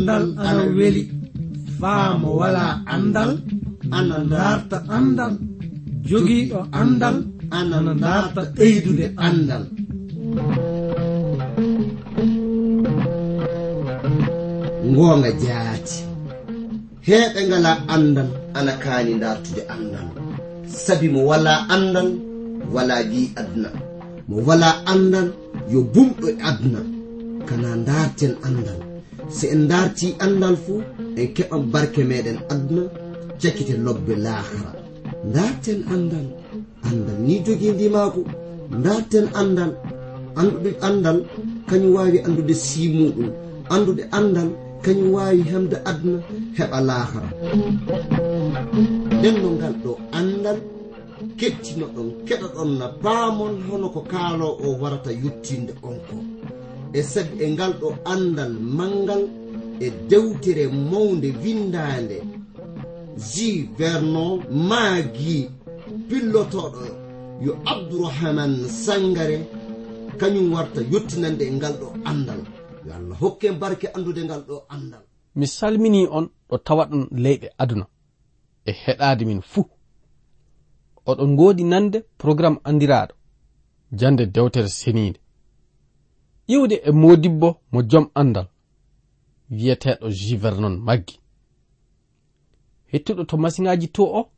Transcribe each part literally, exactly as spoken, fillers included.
andal ana weli faamo wala andal ana ndaarta andal jogiiɗo andal ana ndaarta eydude andal. Ngonga jaati heɓe ngala andal ana kaani ndaartude andal, sabi mo wala andal wala gi adna, mo wala andal yo bumɗo adna. Kana ndaarten andal, se en ndaarti andal fu en keɓan barke meɗen adna jakkite lobbe laakhira. Ndaarten andal, andal ni jogi ndi maako. Ndaarten andal, andude andal kañum waawi andude siimuɗum, andude andal kañum waawi hemde adna heɓa laakhira. Nden no ngal ɗo andal kettino ɗon, keɗa ɗon na baamon hono ko kaalo o warata yuttinde on ko. E seb e ngal ɗo andal mangal e dewtere mawnde windaande J. Vernon Maagi pillotoɗo yo Abdourahman Sangare kañum warta yottinande e ngal ɗo andal. Yo Allah hokke barke andude ngal ɗo andal. Mi salmini on ɗo tawa ɗon leyɓe aduna e heɗaade min fuu. Oɗon ngoodi nande programme andiraaɗo jannde dewtere seniinde iwde e modibbo mo jom andal wiyeteɗo Jivernon Maggi. Hettuɗo to masiŋaaji to o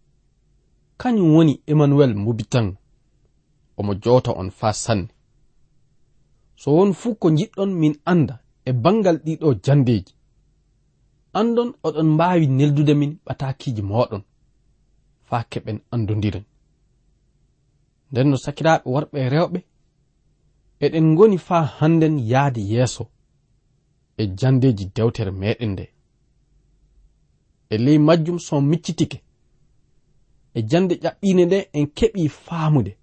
kañum woni Emmanuel Mubitan, omo joota on faa sanne. So won fuu ko njiɗɗon min anda e bangal ɗiɗo jandeeji, andon oɗon mbaawi neldude min ɓataakiiji mooɗon faa keɓen andondiren. Nden no sakiraaɓe worɓe e rewɓe eɗen ngoni faa hannden yahde yeeso e jandeeji dewtere meɗen nde. E ley majjum so miccitike e jande ƴaɓɓiinde nde en keɓii faamude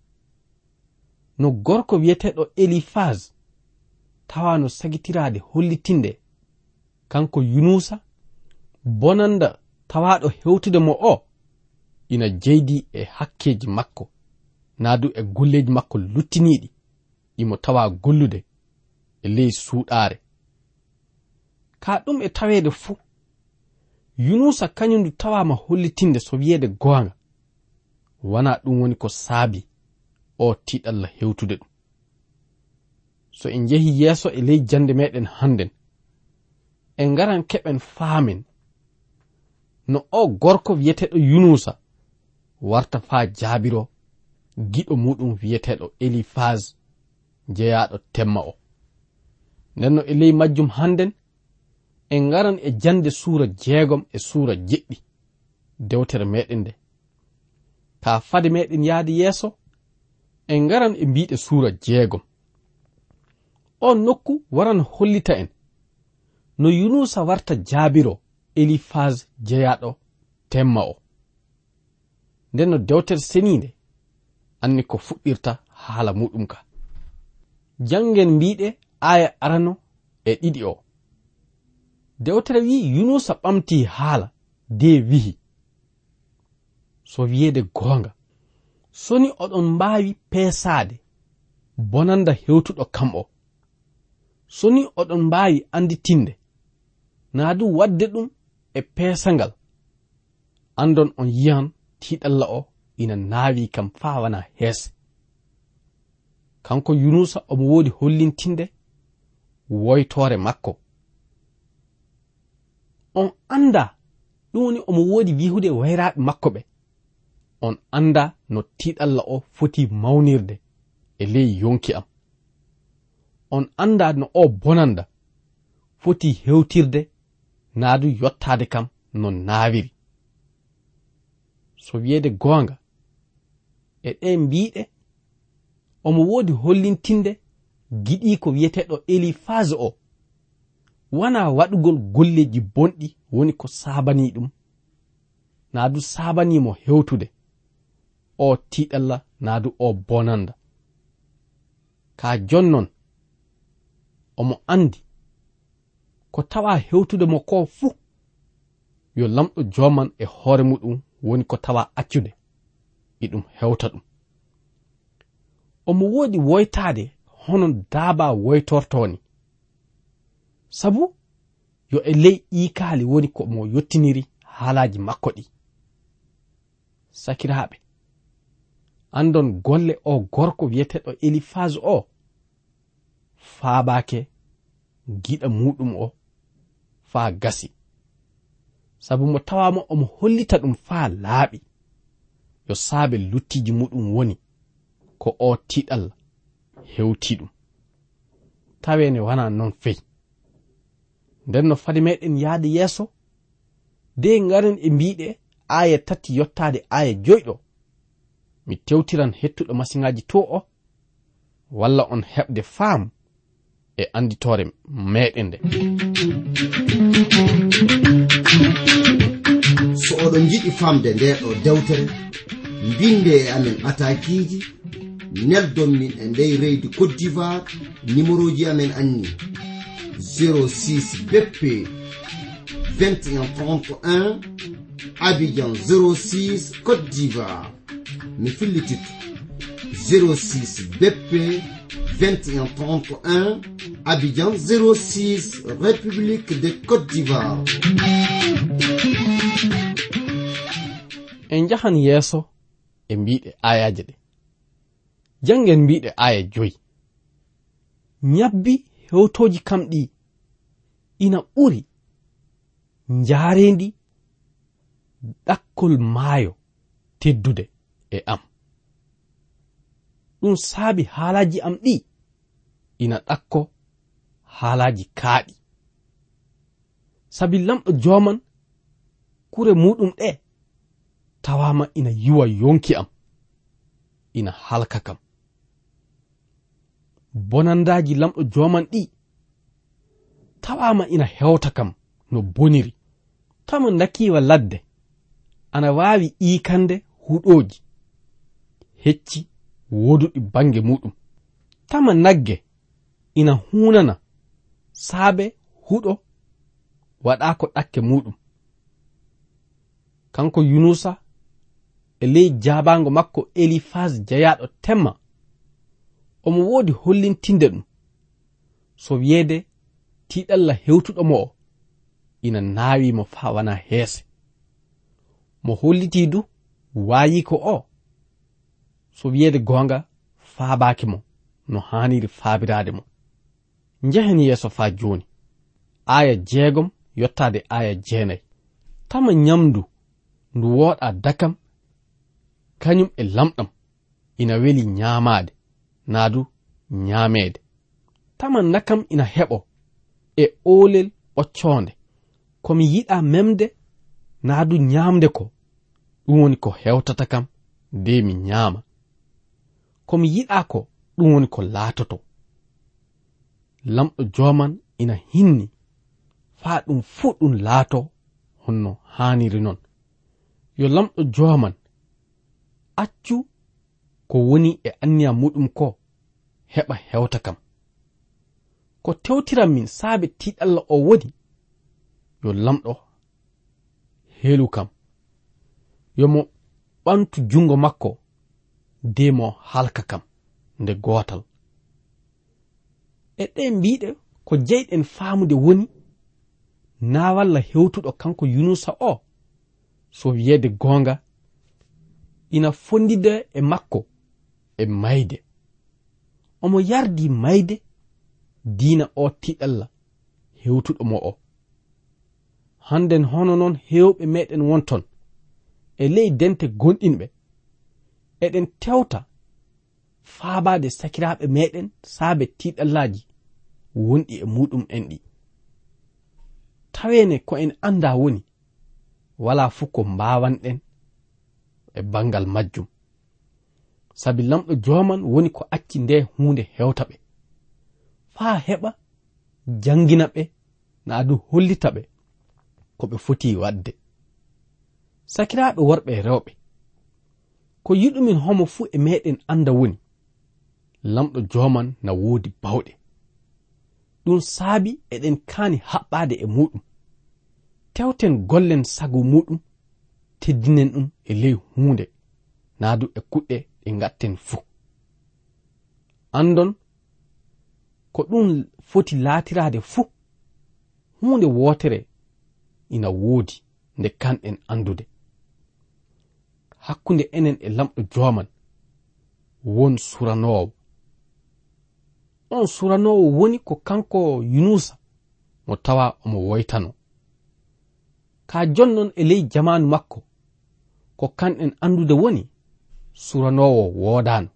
no gorko wiyeteeɗo Elifaz tawano sagitiraade hollitinde kanko Yunusa bonanda tawaɗo hewtude mo o ina jeydi e hakkeeji makko naa du e golleeji makko luttiniiɗi imo tawa gollude e ley suuɗaare. Ka ɗum e taweede fuu Yunusa kañum du tawama hollitinde so wiyeede goonga, wana ɗum woni ko saabi o tiiɗalla hewtude ɗum. So en njehi yeeso e ley jannde meɗen hannden en ngaran keɓen faamen no o gorko wiyeteeɗo Yunusa warta faa jaabiro giɗo muɗum wiyeteeɗo Elifaz jeyaɗo temma o. Nden no e ley majjum hannden en ngaran e jande suura jeegom e suura jeɗɗi dewtere meɗen nde. Kaa fade meɗen yahde yeeso en ngaran e mbiɗe suura jeegom. On nokku waran hollita en no Yunusa warta jaabiro Elifaz jeyaɗo temma o. Nden no dewtere seniinde anni ko fuɗɗirta haala muɗum ka. Jangen mbiɗe aya arano e ɗiɗi o. Dewtere wi Yunusa ɓamti haala de wihi so wiyeede goonga soni oɗon mbaawi peesaade bonanda hewtuɗo kam o, soni oɗon mbaawi anditinde naa du wadde ɗum e peesangal, andon on yiyan tiiɗalla o ina naawi kam faa wana heese. Kanko Yunusa omo woodi hollintinde woytoore makko. On anda ɗum woni omo woodi wihude wayraaɓe makko ɓe. On anda no tiiɗalla o foti mawnirde e ley yonki am. On anda no o bonanda foti hewtirde naa du yottaade kam no naawiri. So wiyeede goonga e ɗe mbiɗe omo woodi hollintinde giɗii ko wiyeteeɗo Elifaz o wana waɗugol golleji bonɗi woni ko saabani ɗum, naa du saabanimo hewtude o tiiɗalla naa du o bonanda. Kaa jonnon omo andi ko tawa hewtude mo ko fuu yo lamɗo jooman e hoore muɗum woni ko tawa accude e ɗum hewta ɗum. Omo woodi woytaade honon daaba woytortoni, sabu yo e ley iikaali woni ko mo yottiniri haalaaji makko ɗi. Sakiraaɓe, andon golle o gorko wiyeteɗo Elifaz o faabaake giɗa muɗum o faa gasi, sabu mo tawaama omo hollita ɗum faa laaɓi. Yo saabe luttiiji muɗum woni ko o tiɗal hewti ɗum, tawe ne wana non fey. Nden no fade meɗen yahde yeeso de ngaren e mbiɗe aaya tati yottaade aaya joyɗo, mi tewtiran hettuɗo masiŋaaji to o walla on heɓde faam e anditore meɗen nde. So oɗon jiɗi famde ndeɗo dewtere, mbinde e amen atakiiji, neldon min e ndey reydi Côte d'Ivoire. Numéroji amen anni zéro six B P vingt et un trente et un, Abidjan zéro six, Côte d'Ivoire. Mi fillititu zéro six B P vingt et un trente et un, Abidjan zéro six, République de Côte d'Ivoire. En jahan yeeso e mbiɗe ayaaje ɗe, jangen mbiɗe aaya joyi. Ñabbi hewtoji kamɗi ina ɓuri njaarendi ɗakkol maayo teddude e am. Ɗum saabi haalaji am ɗi ina ɗakko haalaji kaaɗi, sabi lamɗo jooman kure muɗum ɗe tawama ina yiwa yonki am, ina halka kam. Bonandaji lamɗo jooman ɗi tawama ina hewta kam no boniri. Tama ndakiwa ladde ana waawi iikande huɗoji hecci woduɗi bange muɗum. Tama nagge ina hunana saabe huɗo waɗa ko ɗakke muɗum. Kanko Yunusa e ley jaabango makko Elifaz jayaɗo temma omo woodi hollintinde ɗum, so wiyeede tiiɗalla hewtuɗo mo o ina naawi mo faa wana heese. Mo holliti du waayi ko o, so wiyeede goonga faabaaki mo no haaniri faabiraade mo. Njehen yeeso faa jooni, aaya jeegom yottaade aaya jeenayi. Tama ñamdu ndu wooɗaa dakam kañum e lamɗam ina weli ñaamaade naadu ñaameede. Tama nakam ina heɓo e oolel ɓoccoonde, ko mi yiɗa memde naadu ñaamde ko, ɗum woni ko hewtata kam de mi ñaama. Ko mi yiɗa ko, ɗum woni ko laatoto. Lamɗo jooman ina hinni faa ɗum fuu ɗum laato honno haaniri non. Yo lamɗo jooman accu ko woni e anniya muɗum ko heɓa hewta kam. Ko tewtiran min saabe tiiɗalla o woni, yo lamɗo heelu kam, yo mo ɓantu jungo makko de mo halka kam nde gootal. E ɗe mbiɗe ko jeyɗen faamude woni naa walla hewtuɗo kanko Yunusa o, so wiyeede goonga ina fondide e makko e mayde. Omo yardi mayde diina o tiɗalla hewtuɗo mo o. Hannden hono noon hewɓe meɗen wonton e ley dente gonɗinɓe eɗen tewta faabaade sakiraaɓe meɗen saabe tiɗallaji wonɗi e muɗum en ɗi. Taweene ko en annda woni wala fuu ko mbaawanɗen e bangal majjum, sabi lamɗo jooman woni ko acci nde hunde hewta ɓe faa heɓa jangina ɓe naa du hollita ɓe ko ɓe foti wadde. Sakiraaɓe worɓe e rewɓe, ko yiɗumin homo fuu e meɗen anda woni lamɗo jooman na woodi bawɗe. Ɗum saabi eɗen kaani haɓɓaade e muɗum, tewten gollen sagu muɗum, teddinen ɗum e ley hunde naa du e kuɗɗe ɗe ngatten fuu. Andon ko ɗum foti laatiraade fuu hunde wotere ina woodi nde kan'en andude. Hakkunde enen e lamɗo jooman won suranowo. On suranowo woni ko kanko Yunusa mo tawa omo woytano. Ka jonnon e ley jamanu makko ko kan'en andude woni suranowo woodano.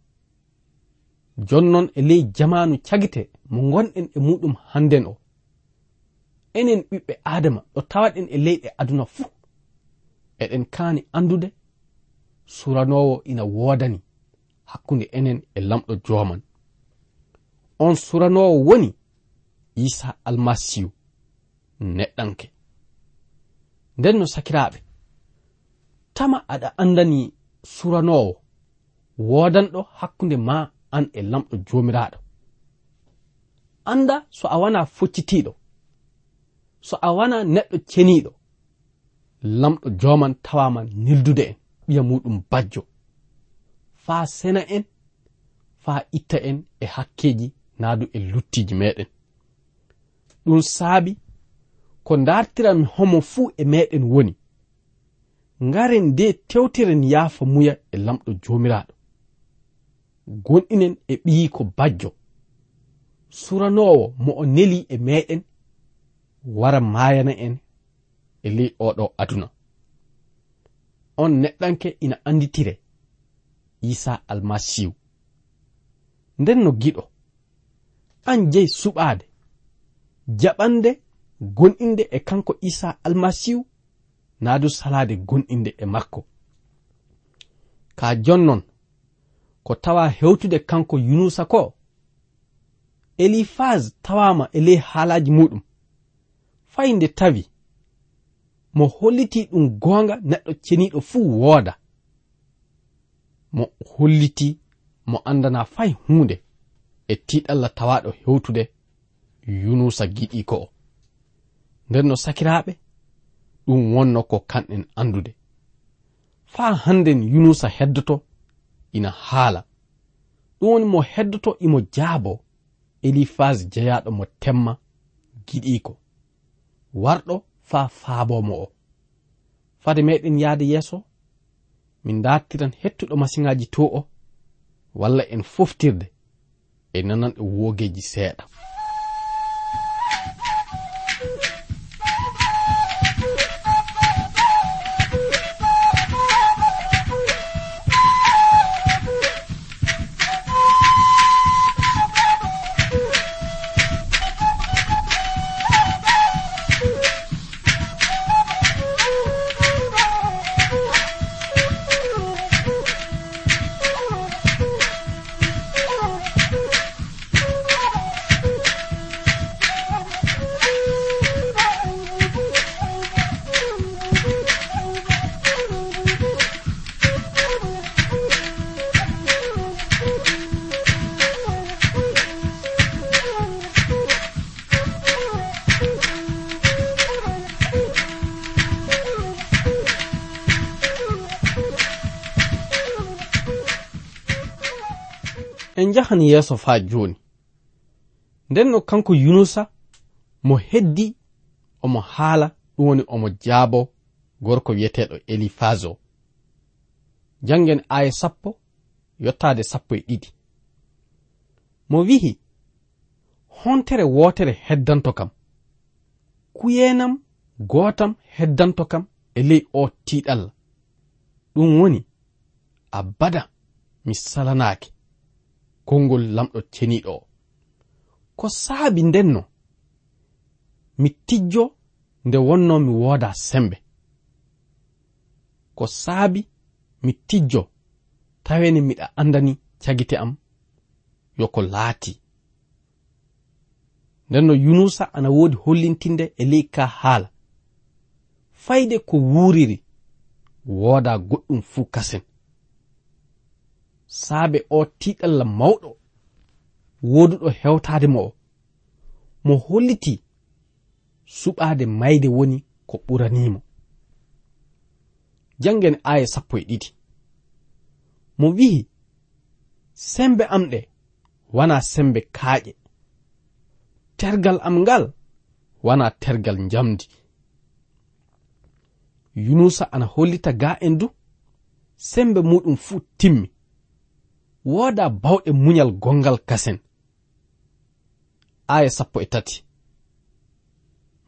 Jonnon e ley jamanu cagite mo gonɗen e muɗum hannden o, enen ɓiɓɓe adama ɗo tawaɗen e leyɗe aduna fuu eɗen kaani andude suranowo ina woodani hakkunde enen e lamɗo jooman. On suranowo woni Isa Almasihu neɗɗanke. Nden no sakiraaɓe, tama aɗa andani suranowo woodanɗo hakkunde ma an e lamɗo joomiraaɗo. Anda so a wana foccitiiɗo, so a wana neɗɗo ceniiɗo, lamɗo jooman tawama nildude en ɓiya muɗum bajjo, faa sena en, faa itta en e hakkeeji naadu e luttiiji meɗen. Ɗum saabi ko ndartiran homo fuu e meɗen woni, ngaren nde tewtiren yaafa muya e lamɗo joomiraaɗo, gonɗinen e ɓiyi ko bajjo. Suranowo mo o neli e meɗen wara maayana en e ley oɗo aduna. On neɗɗanke ina anditire Isa Almasihu. Nden no giɗo, an jeyi suɓaade, jaɓande, gonɗinde e kanko Isa Almasihu naadu salaade gonɗinde e makko. Ka jonnon ko tawa hewtude kanko Yunusa ko, Elifaz tawama e ley haalaaji muɗum, fay nde tawi mo holliti ɗum goonga neɗɗo ceniiɗo fuu wooda. Mo holliti mo andana fay hunde e tiiɗalla tawaaɗo hewtude Yunusa giɗi ko o. Nden no sakiraaɓe, ɗum wonno ko kan'en andude. Faa hannden Yunusa heddoto ina haala. Ɗum woni mo heddoto imo jaabo Elifaz jeyaaɗo mo temma giɗi ko, warɗo faa faabomo o. Fade meɗen yahde yeeso, min dartiran hettuɗo masiŋaaji to o, walla en foftirde e nananɗe woogeeji seeɗa. En jahani yeeso faa jooni. Nden no kanko Yunusa mo heddi omo haala, ɗum woni omo jaabo gorko wiyeteeɗo Elifaz o. Janngen aaya sappo yottaade sappo e ɗiɗi. Mo wihi, hontere wootere heddanto kam, kuyenam gootam heddanto kam e ley o tiiɗalla, ɗum woni abada mi salanaaki konngol lamɗo ceniiɗo o. Ko saabi ndenno mi tijjo nde wonno mi wooda sembe. Ko saabi mi tijjo tawene miɗa andani cagite am yo ko laati. Ndenno Yunusa ana woodi hollintinde e ley ka haala, fayde ko wuuriri wooda goɗɗum fuu kasen. Saabe o tiiɗalla mawɗo wooduɗo hewtaade mo o, mo holliti suɓaade mayde woni ko ɓuraniimo. Janngen aaya sappo e ɗiɗi. Mo wihi, sembe am ɗe wana sembe kaaƴe, tergal am ngal wana tergal njamdi. Yunusa ana hollita ga endu sembe muɗum fu timmi, woda bawɗe muñal gongal kasen. Aya sappo e tati.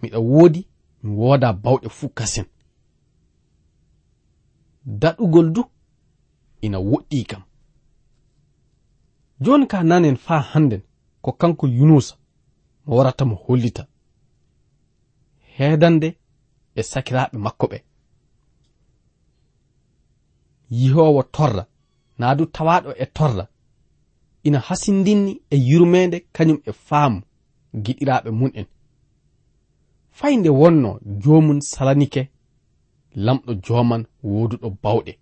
Miɗa woodi mi woda bawɗe fu kasen. Daɗugol du ina woɗɗi kam. Jon ka nanen fa handen ko kanko Yunusa mo warata mo hollita heedande e sakiraaɓe makko ɓe. Yihoowo torra naa du tawaaɗo e torra ina hasindinni e yurmeende kañum e faamu giɗiraaɓe mun en. Faynde wonno joomun salanike lamɗo jooman wooduɗo bawɗe.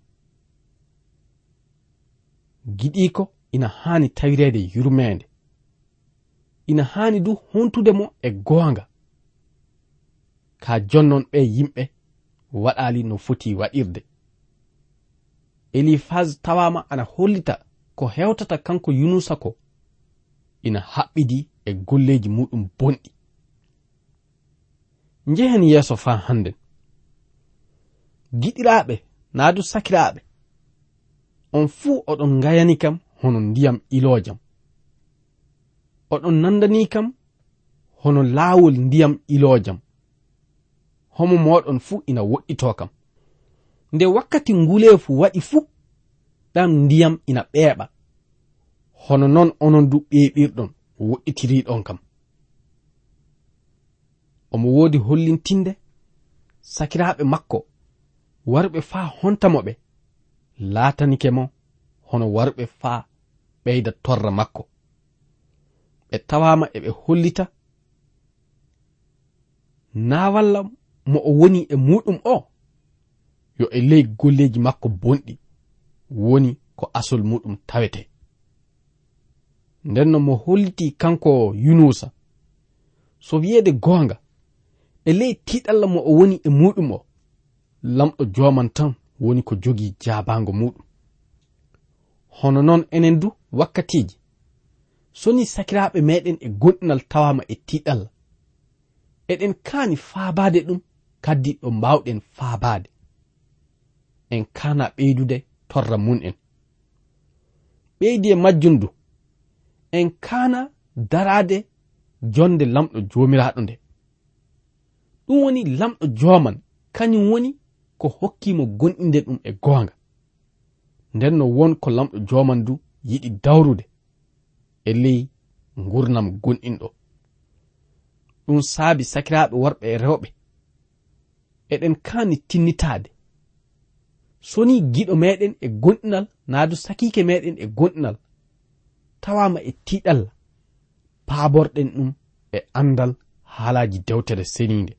Giɗiiko ina haani tawireede yurmeende. Ina haani du hontude mo e goonga. Ka jonnon ɓe yimɓe waɗaali no foti waɗirde. Elifaz tawama ana hollita ko hewtata kanko Yunusa ko ina haɓɓidi e golleeji muɗum bonɗi. Njehen yeeso faa hannden. Giɗiraaɓe naa du sakiraaɓe on fuu oɗon ngayani kam hono ndiyam iloojam. Oɗon nandani kam hono laawol ndiyam iloojam. Homo moɗon fu ina woɗɗito kam. Nde wakkati nguleefu waɗi fu ɗam ndiyam ina ɓeeɓa. Hono non onon du ɓeeɓirɗon woɗɗitiriɗon kam. Omo woodi hollintinde sakiraaɓe makko warɓe faa hontamo ɓe laatanike mo hono warɓe faa ɓeyda torra makko. Ɓe tawaama e ɓe hollita naa wallam mo o woni e muɗum o yo e ley golleeji makko bonɗi woni ko asol muɗum tawete. Nden no mo holliti kanko Yunusa so wiyeede goonga e ley tiiɗalla mo o woni e muɗum o lamɗo jooman tan woni ko jogii jaabaango muɗum. Hono noon enen du wakkatiiji soni sakiraaɓe meeɗen e gonɗinal tawaama e tiiɗalla eɗen kaani faabaade ɗum kaddi ɗo mbaawɗen faabaade. En kaana ɓeydude torra mun en. Ɓeydi e majjum du en kaana daraade jonde lamɗo joomiraaɗo nde. Ɗum woni lamɗo jooman kañum woni ko hokkiimo gonɗinde ɗum e goonga. Nden no won ko lamɗo jooman du yiɗi dawrude e ley ngurnam gonɗinɗo. Ɗum saabi sakiraaɓe worɓe e rewɓe eɗen kaani tinnitaade. Soni giɗo meɗen e gonɗinal naa du sakiike meɗen e gonɗinal tawaama e tiiɗalla paaborɗen ɗum e andal haalaaji dewtere seniinde.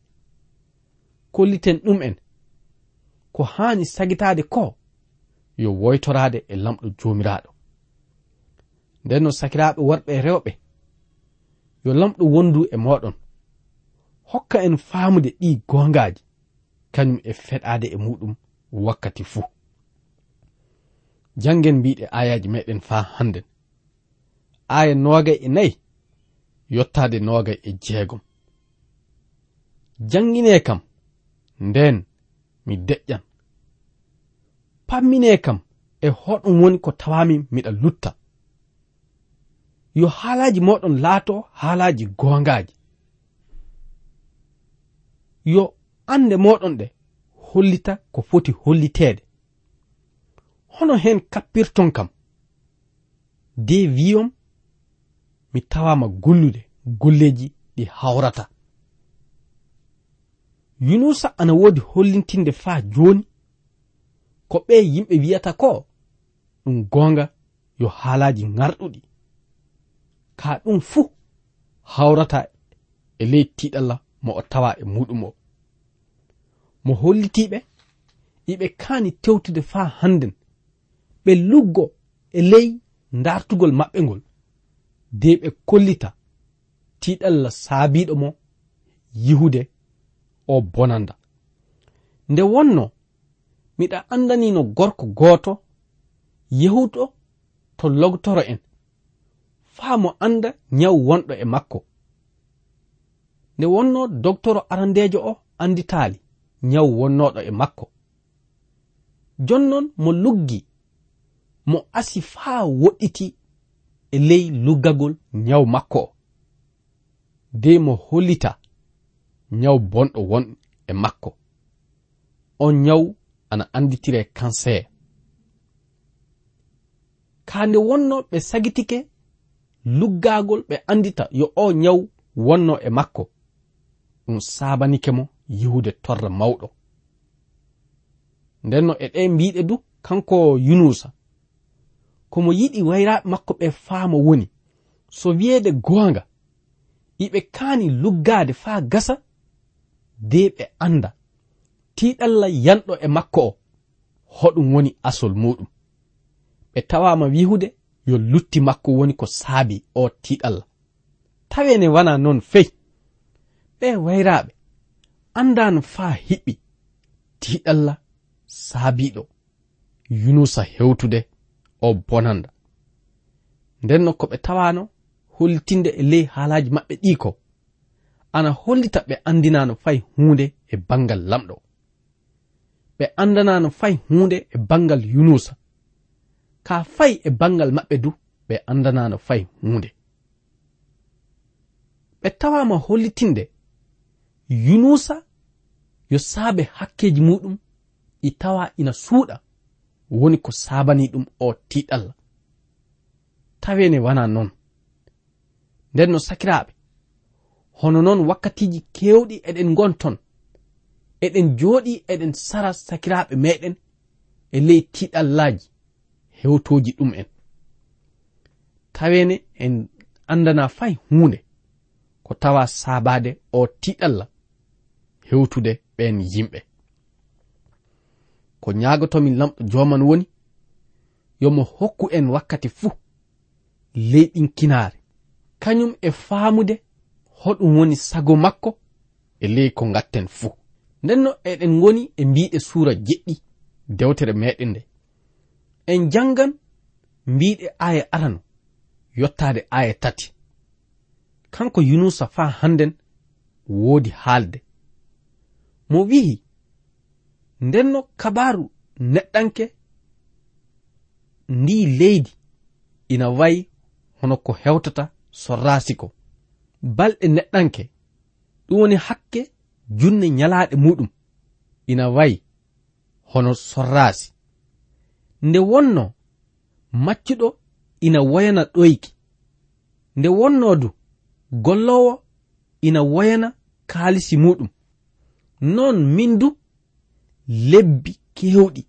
Kolliten ɗum en ko haani sagitaade ko yo woytoraade e lamɗo joomiraaɗo. Nden no sakiraaɓe worɓe e rewɓe yo lamɗo wondu e mooɗon hokka en faamude ɗi goongaaji kañum e feɗaade e muɗum wakkati fuu. Janngen mbiɗe ayaji meɗen faa hannden. Aya noogay e nayi yottaade noogay e jeegom. Jannginee kam nden mi deƴƴan. Pamminee kam e hoɗum woni ko tawaami miɗa lutta. Yo haalaaji mooɗon laato haalaaji goongaaji. Yo annde mooɗon ɗe hollita ko foti holliteede. Hono heen kappirton kam de wiyom mi tawaama gollude golleeji ɗi hawrata. Yunusa ana woodi hollintinde faa jooni ko ɓe yimɓe wiyata ko ɗum goonga yo haalaaji ŋarɗuɗi. Ka ɗum fuu hawrata e ley tiiɗalla mo o tawa e muɗum o. Mo hollitiiɓe iɓe kaani tewtude faa hannden ɓe luggo e ley ndaartugol maɓɓe ngol de ɓe kollita tiiɗalla saabiiɗo mo yihude o bonanda. Nde wonno miɗa anndaniino gorko gooto yehuto to logtoro en faa mo annda nyawu wonɗo e makko. ne wonno doktoro arandejo o anditaali nyaw wonnoɗo e makko. Jonnon mo luggi mo asi faa woɗɗiti e ley luggagol nyaw makko o, de mo hollita nyaw bonɗo won e makko. On nyaw ana anditire kanseer. Kande wonno ɓe sagitike luggagol ɓe andita yo o nyaw wonno e makko, ɗum sabanike mo yihude torra mawɗo. Ndenno e ɗe mbiɗe du kanko Yunusa komo yiɗi wayraɓe makko ɓe faamo woni so wiyeede goonga yiɓe kaani luggade faa gasa de ɓe anda tiiɗalla yanɗo e makko o hoɗum woni asol muɗum. Ɓe tawama wihude yo lutti makko woni ko saabi o tiiɗalla. Tawene wana non fey ɓe wayraaɓe andano faa hiɓɓi tiiɗalla saabiɗo Yunusa hewtude o bonanda. Ndenno ko ɓe tawano hollitinde e ley haalaji maɓɓe ɗi ko ana hollita ɓe andinano fay hunde e bangal lamɗo, ɓe andanano fay hunde e bangal Yunusa, ka fay e bangal maɓɓe du ɓe andanano fay hunde. Ɓe tawama hollitinde Yunusa yo saabe hakkeji muɗum i tawa ina suuɗa woni ko saabani ɗum o tiiɗalla. Tawene wana non. Nden no sakiraaɓe, hono noon wakkatiji kewɗi eɗen gonton, eɗen jooɗi eɗen sara sakiraaɓe meɗen e ley tiiɗallaji hewtoji ɗum en. Tawene en andana fay hunde ko tawa saabade o tiiɗalla hewtude ɓen yimɓe. Ko ñaagotomin lamɗo joman woni yo mo hokku en wakkati fuu ley ɗin kinaare kañum e faamude hoɗum woni sago makko e ley ko ngatten fuu. Ndenno eɗen ngoni e mbiɗe suura jeɗɗi dewtere meɗen nde en jangan mbiɗe aya arano yottaade aya tati. Kanko Yunusa faa hannden woodi haalde mo wi'i ndenno kabaru neɗɗanke ndi leydi ina wayi hono ko hewtata so raasi ko. Balɗe neɗɗanke ɗum woni hakke junne ñalaaɗe muɗum ina wayi hono so raasi, nde wonno maccuɗo ina woyana ɗoyki, nde wonno du gollowo ina woyana kaalisi muɗum. Non min du lebbi kewɗi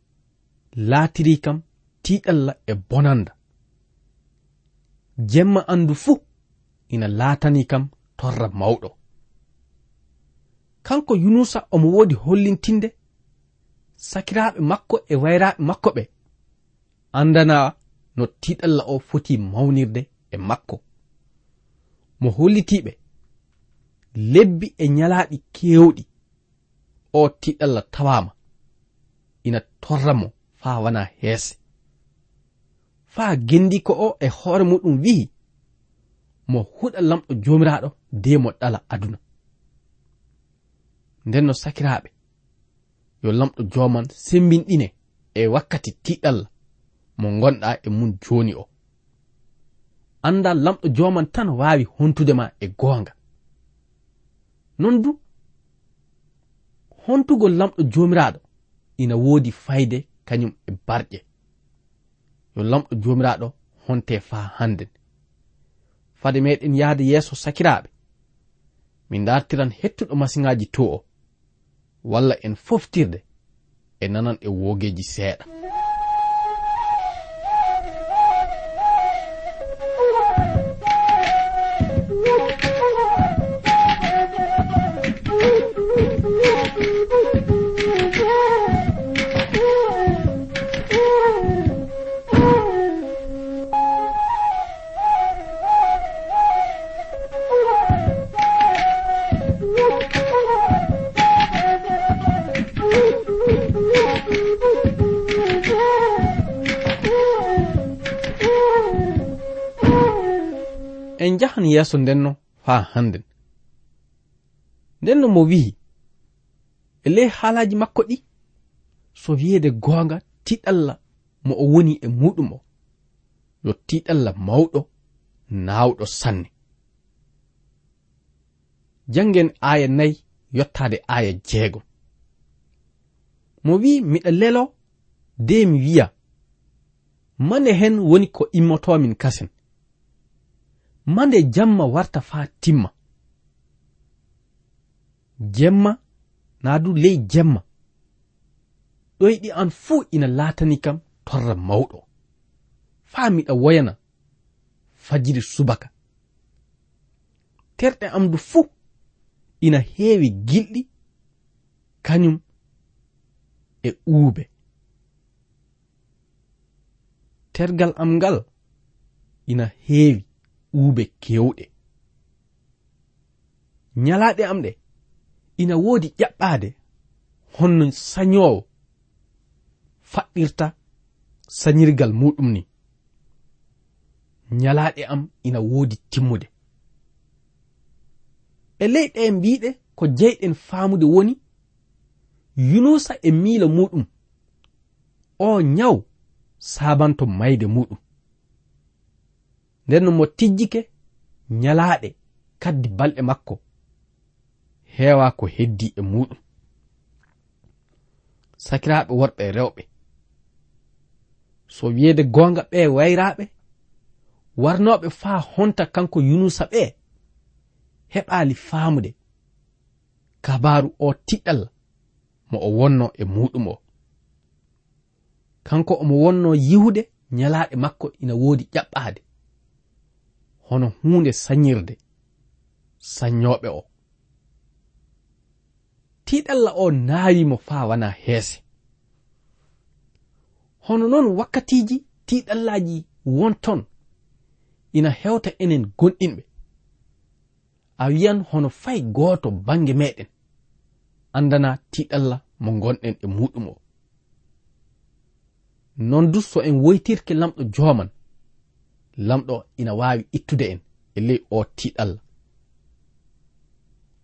laatiri kam tiiɗalla e bonanda, jemma andu fuu ina laatani kam torra mawɗo. Kanko Yunusa omo woodi hollintinde sakiraaɓe makko e wayraaɓe makko ɓe andana no tiiɗalla o foti mawnirde e makko. Mo hollitiɓe lebbi e ñalaaɗi kewɗi o tiiɗalla tawama ina torramo faa wana heese. Faa gendi ko o e hoore muɗum wi'i mo huɗa lamɗo joomiraaɗo de mo ɗala aduna. Nden no sakiraaɓe, yo lamɗo jooman sembinɗine e wakkati tiiɗalla mo gonɗa e mun jooni o. Anda lamɗo jooman tan waawi hontude ma e goonga. Non du hontugol lamɗo joomiraaɗo ina woodi fayde kañum e barƴe. Yo lamɗo joomiraaɗo honte faa hannden. Fade meɗen yahde yeeso sakiraaɓe, min dartiran hettuɗo masiŋaaji to o, walla en foftirde e nanan e woogeeji seeɗa. En jahan yeeso ndenno faa hannden. Nden no mo wi'i e ley haalaji makko ɗi so wiyeede goonga tiiɗalla mo o woni e muɗum o yo tiiɗalla mawɗo naawɗo sanne. Janngen aaya nayi yottaade aaya jeego. Mo wi'i miɗa lelo de mi wiya mande hen woni ko immotomin kasen, mande jamma warta faa timma. Jemma naa du ley jemma ɗoyɗi an fuu ina laatani kam torra mawɗo faa miɗa woyana fajiri subaka. Terɗe am du fuu ina heewi gilɗi kañum e uube. Tergal am ngal ina heewi uube kewɗe. Ñalaaɗe am ɗe ina woodi ƴaɓɓaade honno sañoowo faɗɗirta sañirgal muɗum ni. Ñalaaɗe am ina woodi timmude. E leyɗe mbiiɗe ko jeyɗen faamude woni Yunusa e miilo muɗum o ñaw saabanto mayde muɗum. Nden no mo tijjike ñalaaɗe kaddi balɗe makko heewa ko heddi e muɗum. Sakiraaɓe worɓe e rewɓe, so wiyeede goonga ɓe wayraaɓe warnooɓe faa honta kanko Yunusa ɓe heɓaali faamude kabaaru o tiɗalla mo o wonno e muɗum o. Kanko omo wonno yihude ñalaaɗe makko ina woodi ƴaɓɓaade hono huunde sañirde saññooɓe o. Tiiɗalla o naawimo faa wana heese. Hono noon wakkatiiji tiiɗallaaji won ton ina hewta enen gonɗinɓe. A wiyan hono fay gooto bange meeɗen andana tiiɗalla mo gonɗen e muɗum o. Non du so en woytirke lamɗo jooman, lamɗo ina waawi ittude en e ley o tiiɗalla.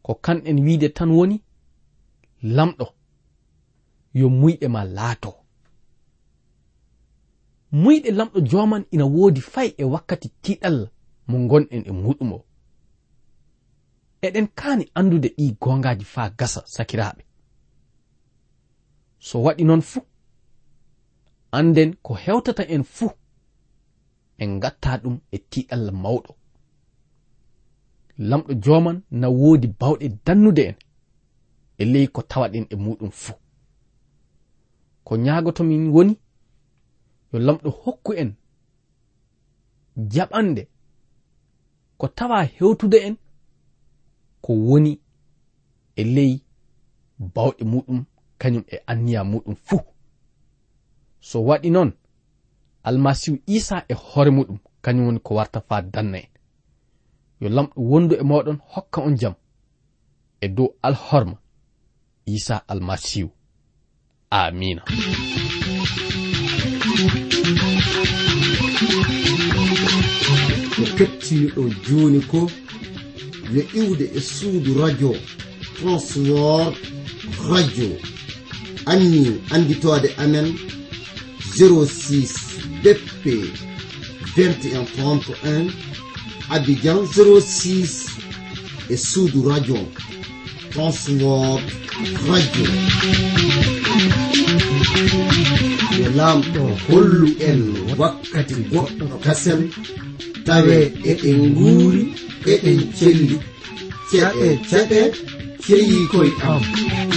Ko kanɗen wiide tan woni lamɗo yo muyɗe ma laato. Muyɗe lamɗo jooman ina woodi fay e wakkati tiiɗalla mo gonɗen e muɗum o. Eɗen kaani andude ɗi goongaaji faa gasa sakiraaɓe. So waɗi noon fuu anden ko hewtata en fuu en ngattaa ɗum e tiiɗalla mawɗo. Lamɗo jooman na woodi bawɗe dannude en e ley ko tawaɗen e muɗum fuu. Ko ñaagotomin woni yo lamɗo hokku en jaɓande ko tawa hewtude en ko woni e ley bawɗe muɗum kañum e anniya muɗum fuu. So waɗi noon almasihu Isa e hoore muɗum kañum woni ko warta faa danna en. Yo lamɗo wondu e moɗon hokka on jam e dow alhorma Isa almasihu. Amina. mo kettiniɗo jooni ko yo iwde e suudu radio Transworld radio anni anditoode amen zéro six B P vingt et un trente et un Abidjan zéro six e suudu radio Transworld radio. Yo laamɗo hollu en wakkati goɗɗo kasen tawe eɗen nguuri eɗen celli ceɗe ceɗe ceeyi koye am.